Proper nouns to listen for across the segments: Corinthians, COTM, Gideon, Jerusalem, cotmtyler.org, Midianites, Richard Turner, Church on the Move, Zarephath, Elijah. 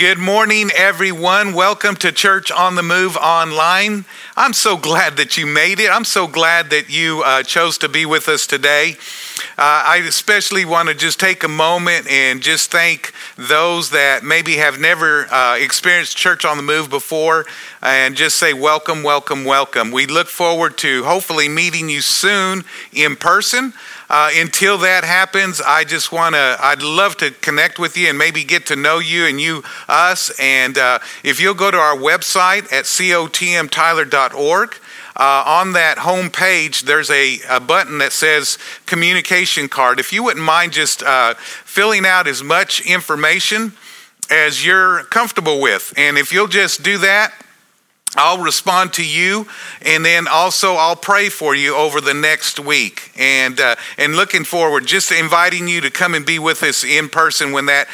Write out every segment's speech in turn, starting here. Good morning, everyone. Welcome to Church on the Move online. I'm so glad that you made it. I'm so glad that you chose to be with us today. I especially want to just take a moment and just thank those that maybe have never experienced Church on the Move before and just say welcome, welcome, welcome. We look forward to hopefully meeting you soon in person. Until that happens, I'd love to connect with you and maybe get to know you and you, us. And if you'll go to our website at cotmtyler.org, on that home page, there's a button that says communication card. If you wouldn't mind just filling out as much information as you're comfortable with. And if you'll just do that, I'll respond to you, and then also I'll pray for you over the next week. And looking forward, just inviting you to come and be with us in person when that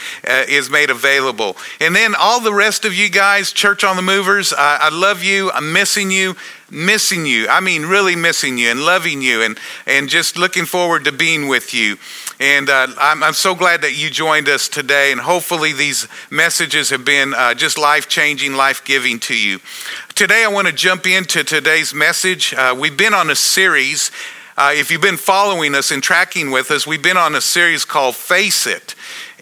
is made available. And then all the rest of you guys, Church on the Movers, I love you. I'm missing you. Missing you. I mean, really missing you and loving you and just looking forward to being with you. And I'm so glad that you joined us today. And hopefully these messages have been just life-changing, life-giving to you. Today, I want to jump into today's message. We've been on a series. If you've been following us and tracking with us, we've been on a series called Face It.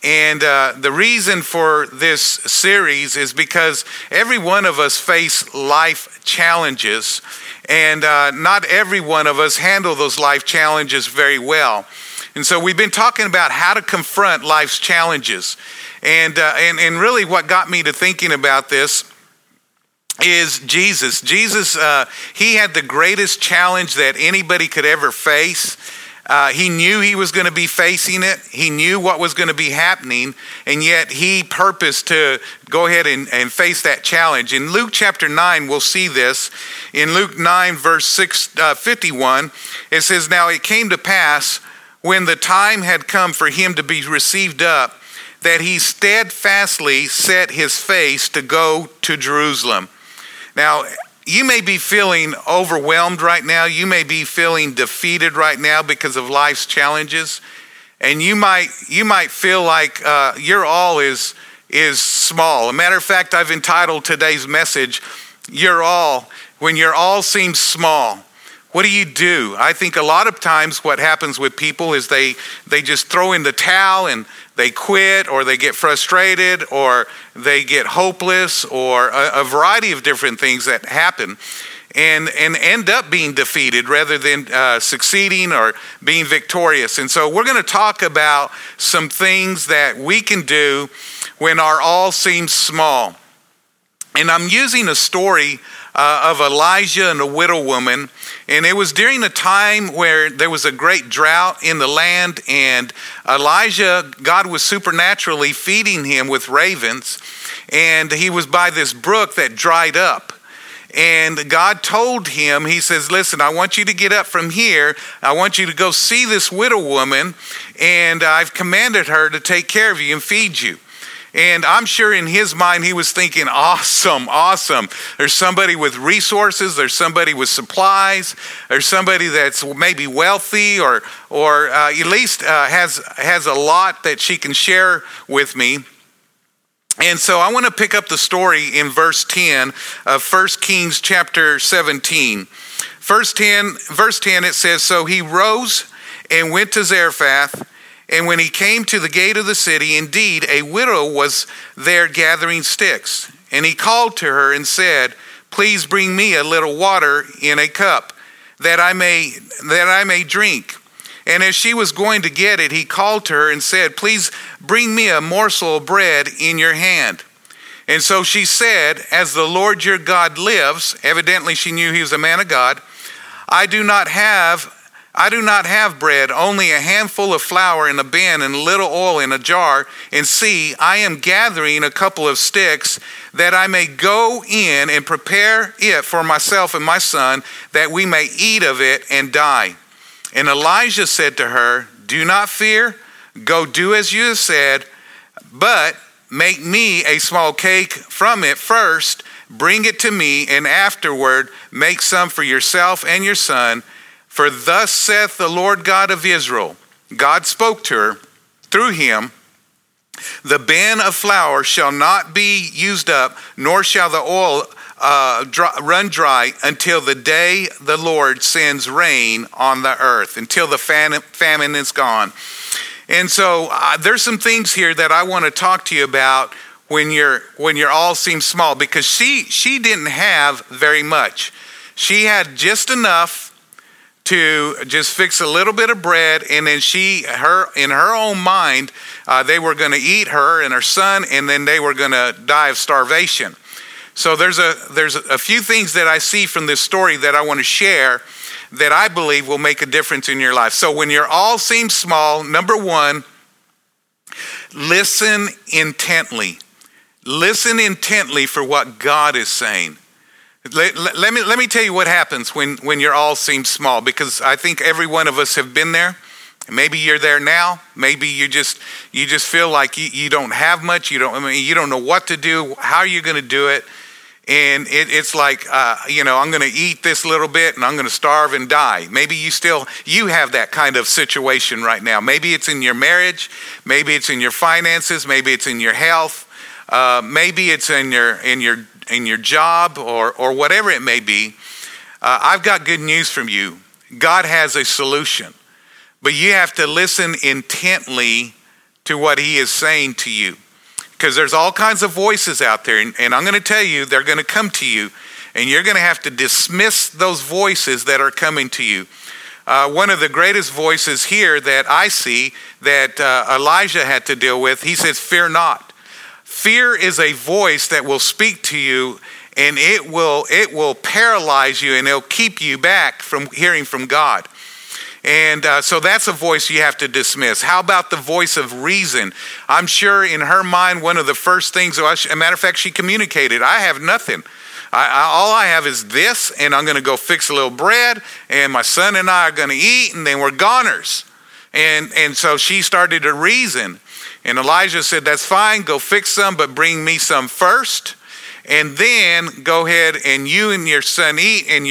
And the reason for this series is because every one of us face life challenges, and not every one of us handle those life challenges very well. And so we've been talking about how to confront life's challenges. And really what got me to thinking about this is Jesus. Jesus, he had the greatest challenge that anybody could ever face. He knew he was going to be facing it. He knew what was going to be happening, and yet he purposed to go ahead and face that challenge. In Luke chapter 9, we'll see this. In Luke 9, verse 51, it says, "Now it came to pass when the time had come for him to be received up, that he steadfastly set his face to go to Jerusalem." Now, you may be feeling overwhelmed right now. You may be feeling defeated right now because of life's challenges. And you might feel like your all is small. A matter of fact, I've entitled today's message, "Your All," when your all seems small. What do you do? I think a lot of times what happens with people is they just throw in the towel and they quit, or they get frustrated, or they get hopeless, or a variety of different things that happen and end up being defeated rather than succeeding or being victorious. And so we're going to talk about some things that we can do when our all seems small. And I'm using a story of Elijah and a widow woman. And it was during a time where there was a great drought in the land, and Elijah, God was supernaturally feeding him with ravens, and he was by this brook that dried up. And God told him, he says, "Listen, I want you to get up from here. I want you to go see this widow woman, and I've commanded her to take care of you and feed you." And I'm sure in his mind, he was thinking, awesome, awesome. There's somebody with resources. There's somebody with supplies. There's somebody that's maybe wealthy or at least has a lot that she can share with me. And so I want to pick up the story in verse 10 of 1 Kings chapter 17. Verse 10, it says, "So he rose and went to Zarephath. And when he came to the gate of the city, indeed, a widow was there gathering sticks. And he called to her and said, 'Please bring me a little water in a cup, that I may drink.' And as she was going to get it, he called to her and said, 'Please bring me a morsel of bread in your hand.' And so she said, 'As the Lord your God lives,'" evidently she knew he was a man of God, I do not have bread, only a handful of flour in a bin and a little oil in a jar. And see, I am gathering a couple of sticks that I may go in and prepare it for myself and my son, that we may eat of it and die.' And Elijah said to her, 'Do not fear. Go do as you have said, but make me a small cake from it first. Bring it to me, and afterward make some for yourself and your son. For thus saith the Lord God of Israel.' God spoke to her through him The bin of flour shall not be used up, nor shall the oil run dry until the day the Lord sends rain on the earth, until the famine is gone. And so there's some things here that I want to talk to you about when your all seems small, because she didn't have very much. She had just enough to just fix a little bit of bread, and then in her own mind, they were going to eat her and her son, and then they were going to die of starvation. So there's a few things that I see from this story that I want to share that I believe will make a difference in your life. So when your all seems small, number one, listen intently. Listen intently for what God is saying. Let me tell you what happens when your all seems small, because I think every one of us have been there. Maybe you're there now. Maybe you just feel like you don't have much. You don't know what to do. How are you going to do it? And it's like I'm going to eat this little bit, and I'm going to starve and die. Maybe you have that kind of situation right now. Maybe it's in your marriage. Maybe it's in your finances. Maybe it's in your health. Maybe it's in your job or whatever it may be. I've got good news from you. God has a solution, but you have to listen intently to what he is saying to you, because there's all kinds of voices out there, and I'm going to tell you, they're going to come to you, and you're going to have to dismiss those voices that are coming to you. One of the greatest voices here that I see that Elijah had to deal with, he says, "Fear not." Fear is a voice that will speak to you, and it will paralyze you, and it'll keep you back from hearing from God. And so that's a voice you have to dismiss. How about the voice of reason? I'm sure in her mind, one of the first things, as a matter of fact, she communicated, "I have nothing. All I have is this, and I'm going to go fix a little bread, and my son and I are going to eat, and then we're goners." And so she started to reason. And Elijah said, "That's fine, go fix some, but bring me some first. And then go ahead and you and your son eat." And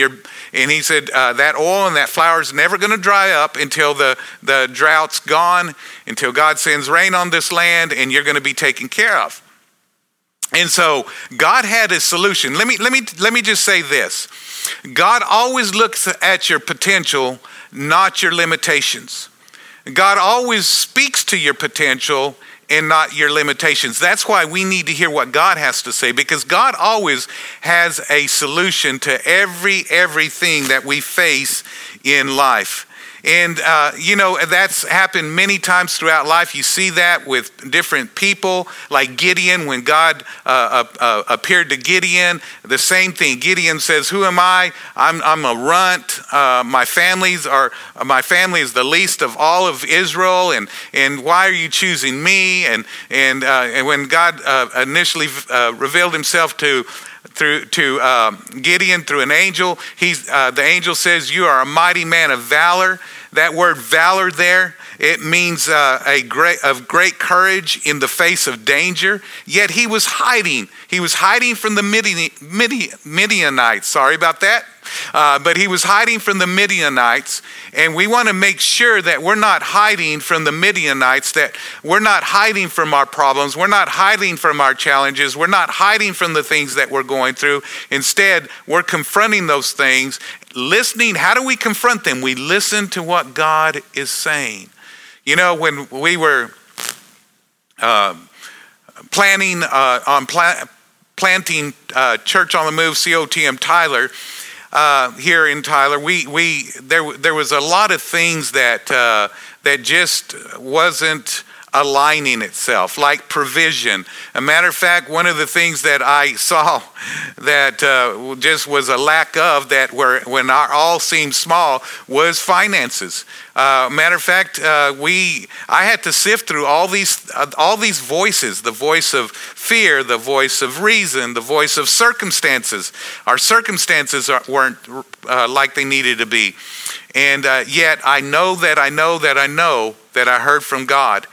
he said, that oil and that flour is never going to dry up until the drought's gone, until God sends rain on this land, and you're going to be taken care of. And so God had a solution. Let me just say this. God always looks at your potential, not your limitations. God always speaks to your potential and not your limitations. That's why we need to hear what God has to say, because God always has a solution to everything that we face in life. And, that's happened many times throughout life. You see that with different people, like Gideon, when God appeared to Gideon, the same thing. Gideon says, "Who am I? I'm a runt. My family is the least of all of Israel. And why are you choosing me?" And when God initially revealed himself to Gideon through an angel, the angel says, "You are a mighty man of valor." That word valor there, it means of great courage in the face of danger. Yet he was hiding. He was hiding from the Midianites. Sorry about that. But he was hiding from the Midianites, and we want to make sure that we're not hiding from the Midianites, that we're not hiding from our problems, we're not hiding from our challenges, we're not hiding from the things that we're going through. Instead, we're confronting those things, listening. How do we confront them? We listen to what God is saying. You know, when we were planning Church on the Move, COTM Tyler, here in Tyler, there was a lot of things that just wasn't aligning itself, like provision. A matter of fact, one of the things that I saw that just was a lack of that, where when our all seemed small, was finances. Matter of fact, I had to sift through all these voices: the voice of fear, the voice of reason, the voice of circumstances. Our circumstances weren't like they needed to be, and yet I know that I heard from God,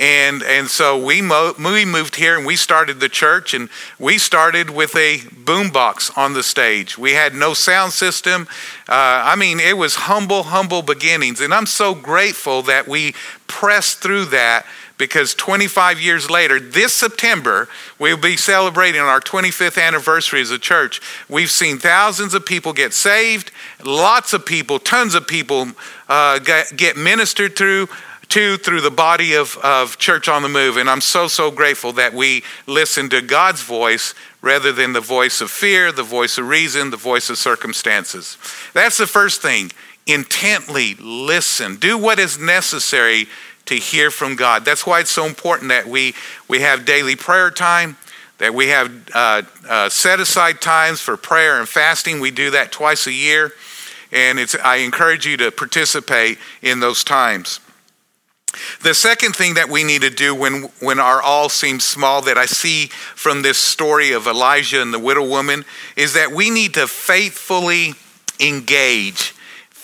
and so we moved here and we started the church, and we started with a boombox on the stage. We had no sound system. It was humble beginnings. And I'm so grateful that we pressed through that, because 25 years later, this September, we'll be celebrating our 25th anniversary as a church. We've seen thousands of people get saved, lots of people, tons of people get ministered through the body of Church on the Move. And I'm so grateful that we listen to God's voice rather than the voice of fear, the voice of reason, the voice of circumstances. That's the first thing. Intently listen. Do what is necessary to hear from God. That's why it's so important that we have daily prayer time, that we have set aside times for prayer and fasting. We do that twice a year, and I encourage you to participate in those times. The second thing that we need to do when our all seems small, that I see from this story of Elijah and the widow woman, is that we need to faithfully engage.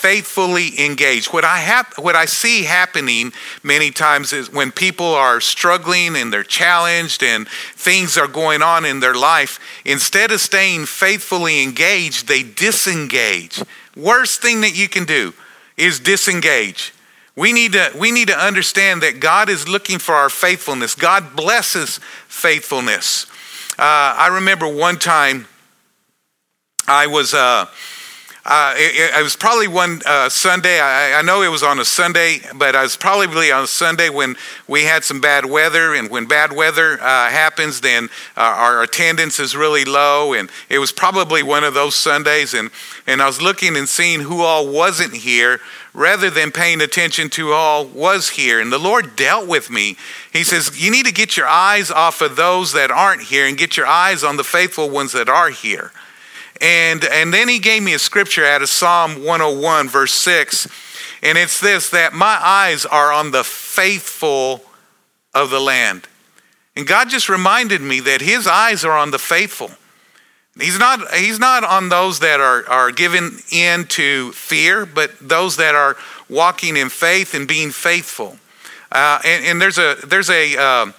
What I see happening many times is when people are struggling and they're challenged and things are going on in their life, instead of staying faithfully engaged, they disengage. Worst thing that you can do is disengage. We need to understand that God is looking for our faithfulness. God blesses faithfulness. I remember one time I was... it was probably one Sunday. I know it was on a Sunday, but I was probably on a Sunday when we had some bad weather. And when bad weather happens, then our attendance is really low. And it was probably one of those Sundays. And I was looking and seeing who all wasn't here rather than paying attention to who all was here. And the Lord dealt with me. He says, you need to get your eyes off of those that aren't here and get your eyes on the faithful ones that are here. And then he gave me a scripture out of Psalm 101, verse 6. And it's this, that my eyes are on the faithful of the land. And God just reminded me that his eyes are on the faithful. He's not on those that are given in to fear, but those that are walking in faith and being faithful. And there's a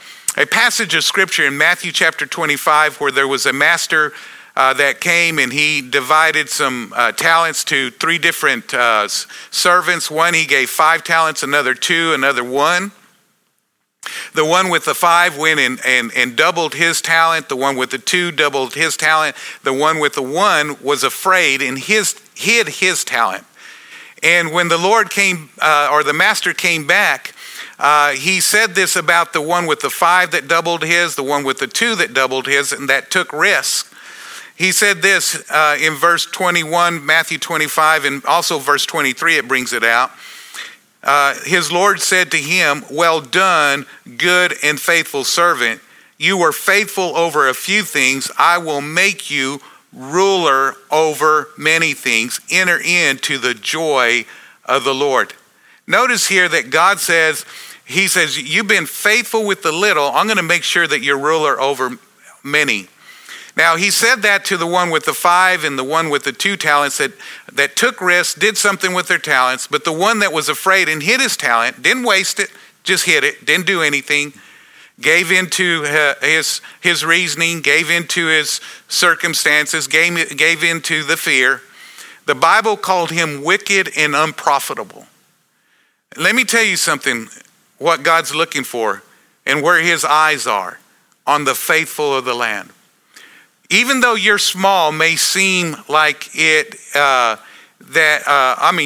passage of scripture in Matthew chapter 25 where there was a master that came and he divided some talents to three different servants. One, he gave 5 talents, another 2, another 1. The one with the 5 went and doubled his talent. The one with the 2 doubled his talent. The one with the 1 was afraid and hid his talent. And when the Lord came, or the master came back, he said this about the one with the 5 that doubled his, the one with the 2 that doubled his, and that took risks. He said this in verse 21, Matthew 25, and also verse 23, it brings it out. His Lord said to him, well done, good and faithful servant. You were faithful over a few things. I will make you ruler over many things. Enter into the joy of the Lord. Notice here that God says, he says, you've been faithful with the little. I'm going to make sure that you're ruler over many. Now, he said that to the one with the 5 and the one with the 2 talents that took risks, did something with their talents, but the one that was afraid and hid his talent, didn't waste it, just hid it, didn't do anything, gave into his reasoning, gave into his circumstances, gave into the fear. The Bible called him wicked and unprofitable. Let me tell you something, what God's looking for and where his eyes are, on the faithful of the land. Even though you're small may seem like it,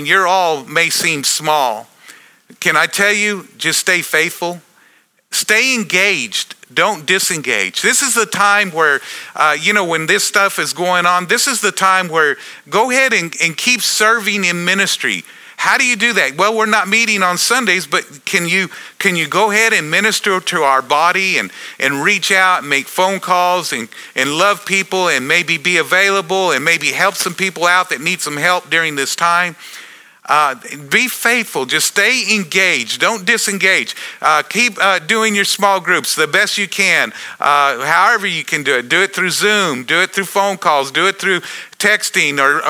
you're all may seem small. Can I tell you, just stay faithful. Stay engaged. Don't disengage. This is the time where, when this stuff is going on, this is the time where go ahead and keep serving in ministry. How do you do that? Well, we're not meeting on Sundays, but can you go ahead and minister to our body and reach out and make phone calls and love people and maybe be available and maybe help some people out that need some help during this time? Be faithful. Just stay engaged. Don't disengage. Keep doing your small groups the best you can, however you can do it. Do it through Zoom. Do it through phone calls. Do it through texting or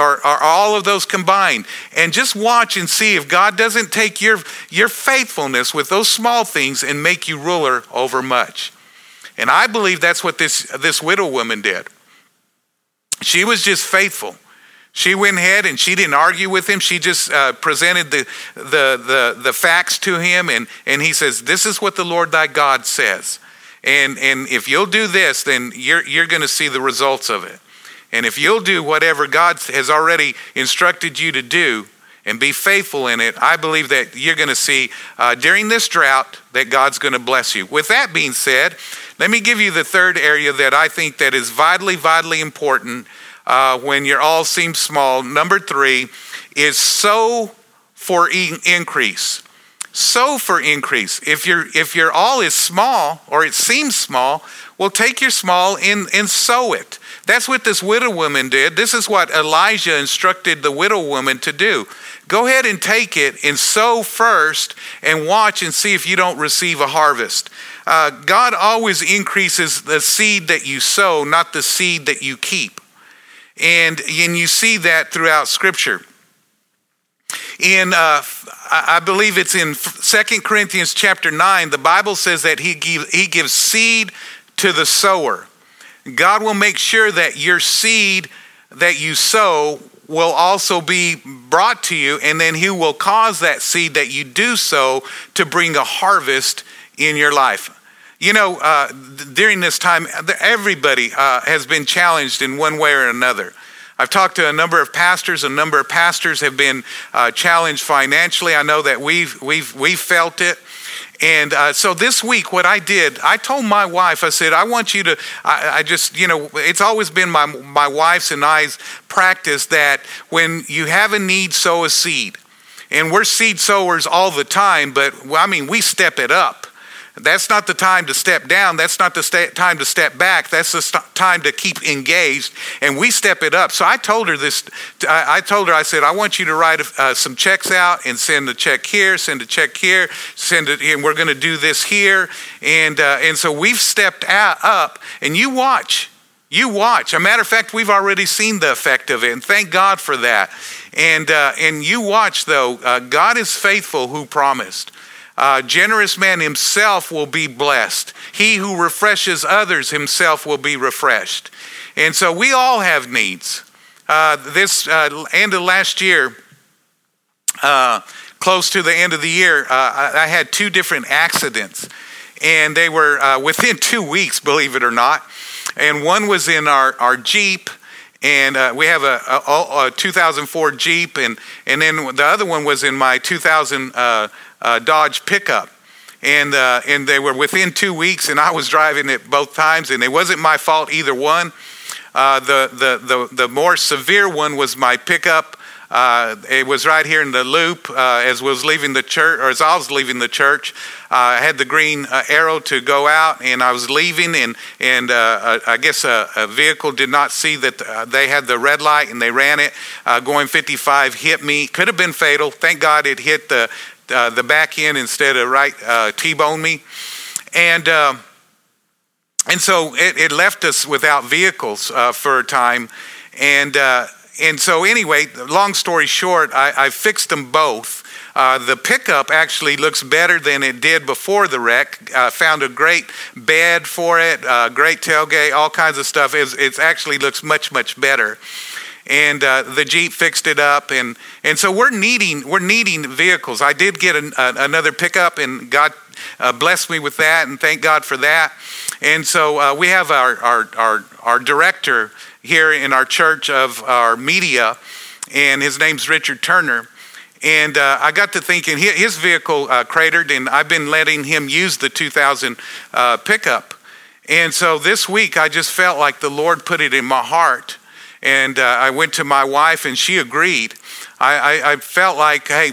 all of those combined, and just watch and see if God doesn't take your faithfulness with those small things and make you ruler over much. And I believe that's what this widow woman did. She was just faithful. She went ahead and she didn't argue with him. She just presented the facts to him, and he says, "This is what the Lord thy God says, and if you'll do this, then you're going to see the results of it. And if you'll do whatever God has already instructed you to do and be faithful in it, I believe that you're going to see during this drought that God's going to bless you." With that being said, let me give you the third area that I think that is vitally, vitally important when you all seem small. Number 3 is sow for increase. Sow for increase. If your all is small, or it seems small, well, take your small and sow it. That's what this widow woman did. This is what Elijah instructed the widow woman to do. Go ahead and take it and sow first, and watch and see if you don't receive a harvest. God always increases the seed that you sow, not the seed that you keep. And you see that throughout Scripture. I believe it's in 2 Corinthians chapter 9, the Bible says that he gives seed to the sower. God will make sure that your seed that you sow will also be brought to you, and then he will cause that seed that you do sow to bring a harvest in your life. You know, during this time, everybody has been challenged in one way or another. I've talked to a number of pastors. A number of pastors have been challenged financially. I know that we've felt it. And so this week, what I did, I told my wife, I said, I want you to, I just, you know, it's always been my wife's and I's practice that when you have a need, sow a seed. And we're seed sowers all the time, but I mean, we step it up. That's not the time to step down. That's not the time to step back. That's the time to keep engaged, and we step it up. So I told her this. I told her, I said, I want you to write some checks out and send a check here, send a check here, send it, and we're going to do this here. And so we've stepped up, and you watch. You watch. A matter of fact, we've already seen the effect of it, and thank God for that. And you watch, though. God is faithful who promised. Generous man himself will be blessed. He who refreshes others himself will be refreshed. And so we all have needs. This end of last year, close to the end of the year, I had 2 different accidents. And they were within 2 weeks, believe it or not. And one was in our Jeep. And we have a 2004 Jeep. And then the other one was in my 2000 Dodge pickup, and they were within 2 weeks, and I was driving it both times, and it wasn't my fault either one. The more severe one was my pickup. It was right here in the loop as I was leaving the church. I had the green arrow to go out, and I was leaving, and I guess a vehicle did not see that they had the red light, and they ran it going 55, hit me. Could have been fatal. Thank God it hit the back end instead of right, T-bone me. And so it left us without vehicles for a time. And so anyway, long story short, I fixed them both. The pickup actually looks better than it did before the wreck. Found a great bed for it, great tailgate, all kinds of stuff. It actually looks much, much better. And the Jeep fixed it up, and so we're needing vehicles. I did get another pickup, and God blessed me with that, and thank God for that. And so we have our director here in our church of our media, and his name's Richard Turner. And I got to thinking, his vehicle cratered, and I've been letting him use the 2000 pickup. And so this week I just felt like the Lord put it in my heart. And I went to my wife, and she agreed. I felt like, hey,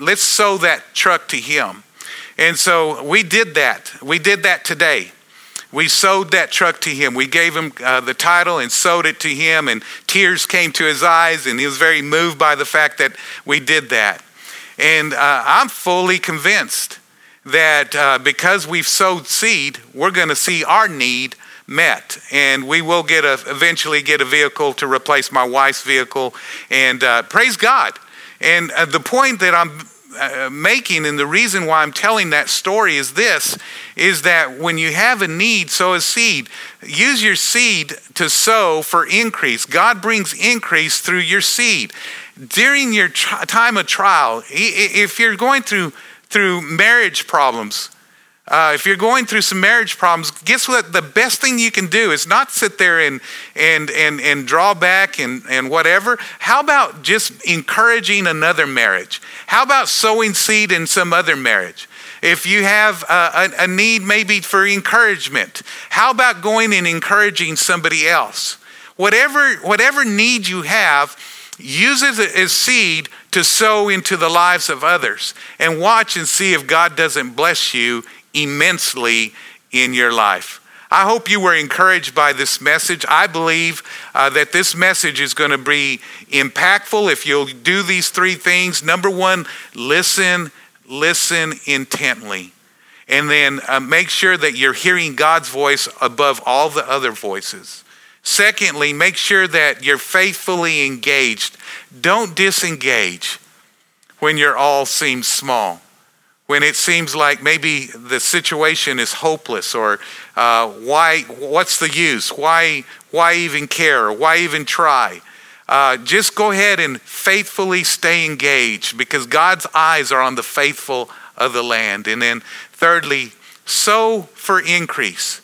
let's sow that truck to him. And so we did that. We did that today. We sowed that truck to him. We gave him the title and sowed it to him, and tears came to his eyes, and he was very moved by the fact that we did that. And I'm fully convinced that because we've sowed seed, we're going to see our need met, and we will eventually get a vehicle to replace my wife's vehicle, and praise God. And the point that I'm making, and the reason why I'm telling that story is this, is that when you have a need, sow a seed. Use your seed to sow for increase. God brings increase through your seed. During your time of trial, if you're going through marriage problems, if you're going through some marriage problems, guess what? The best thing you can do is not sit there and draw back and whatever. How about just encouraging another marriage? How about sowing seed in some other marriage? If you have a need maybe for encouragement, how about going and encouraging somebody else? Whatever need you have, use it as seed to sow into the lives of others, and watch and see if God doesn't bless you immensely in your life. I hope you were encouraged by this message. I believe that this message is going to be impactful if you'll do these three things. Number one, listen intently. And then make sure that you're hearing God's voice above all the other voices. Secondly, make sure that you're faithfully engaged. Don't disengage when your all seems small, when it seems like maybe the situation is hopeless, or why? What's the use? Why even care? Or why even try? Just go ahead and faithfully stay engaged, because God's eyes are on the faithful of the land. And then thirdly, sow for increase.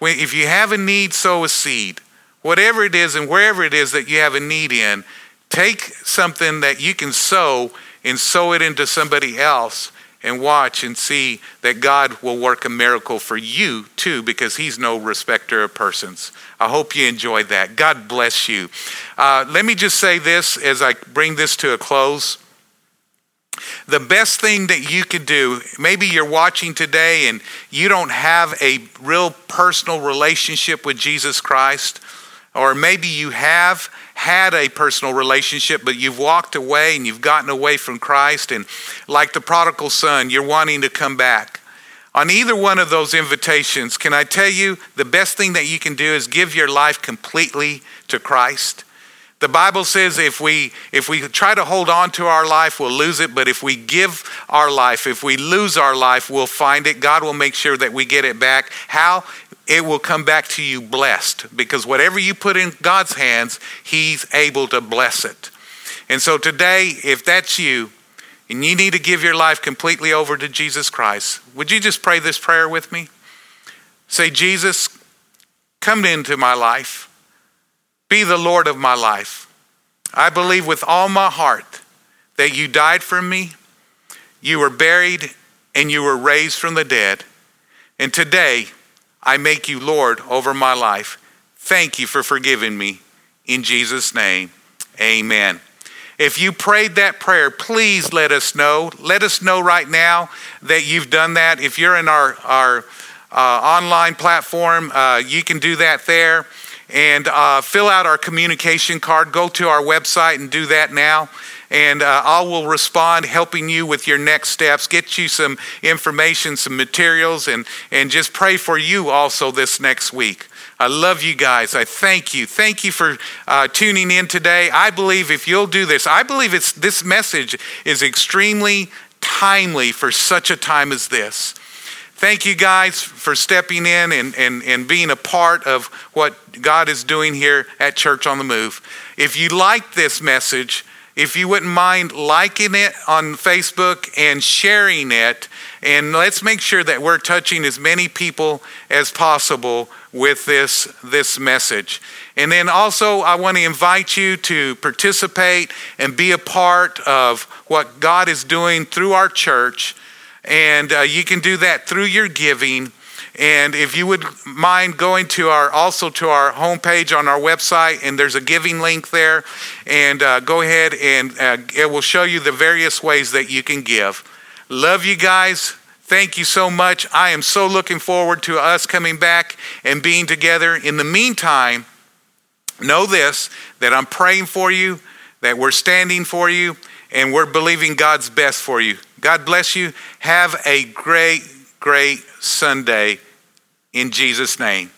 If you have a need, sow a seed. Whatever it is and wherever it is that you have a need in, take something that you can sow and sow it into somebody else, and watch and see that God will work a miracle for you too, because he's no respecter of persons. I hope you enjoyed that. God bless you. Let me just say this as I bring this to a close. The best thing that you could do, maybe you're watching today and you don't have a real personal relationship with Jesus Christ, or maybe you have had a personal relationship, but you've walked away and you've gotten away from Christ, and like the prodigal son, you're wanting to come back. On either one of those invitations, can I tell you, the best thing that you can do is give your life completely to Christ. The Bible says if we try to hold on to our life, we'll lose it. But if we give our life, if we lose our life, we'll find it. God will make sure that we get it back. How? It will come back to you blessed, because whatever you put in God's hands, he's able to bless it. And so today, if that's you, and you need to give your life completely over to Jesus Christ, would you just pray this prayer with me? Say, Jesus, come into my life. Be the Lord of my life. I believe with all my heart that you died for me, you were buried, and you were raised from the dead. And today, I make you Lord over my life. Thank you for forgiving me. In Jesus' name, amen. If you prayed that prayer, please let us know. Let us know right now that you've done that. If you're in our online platform, you can do that there. And fill out our communication card. Go to our website and do that now. And I will respond, helping you with your next steps, get you some information, some materials, and just pray for you also this next week. I love you guys. I thank you. Thank you for tuning in today. I believe if you'll do this, I believe this message is extremely timely for such a time as this. Thank you guys for stepping in and being a part of what God is doing here at Church on the Move. If you like this message, if you wouldn't mind liking it on Facebook and sharing it, and let's make sure that we're touching as many people as possible with this message. And then also, I want to invite you to participate and be a part of what God is doing through our church, and you can do that through your giving. And if you would mind going to our homepage on our website, and there's a giving link there, and go ahead and it will show you the various ways that you can give. Love you guys. Thank you so much. I am so looking forward to us coming back and being together. In the meantime, know this, that I'm praying for you, that we're standing for you, and we're believing God's best for you. God bless you. Have a great Sunday in Jesus' name.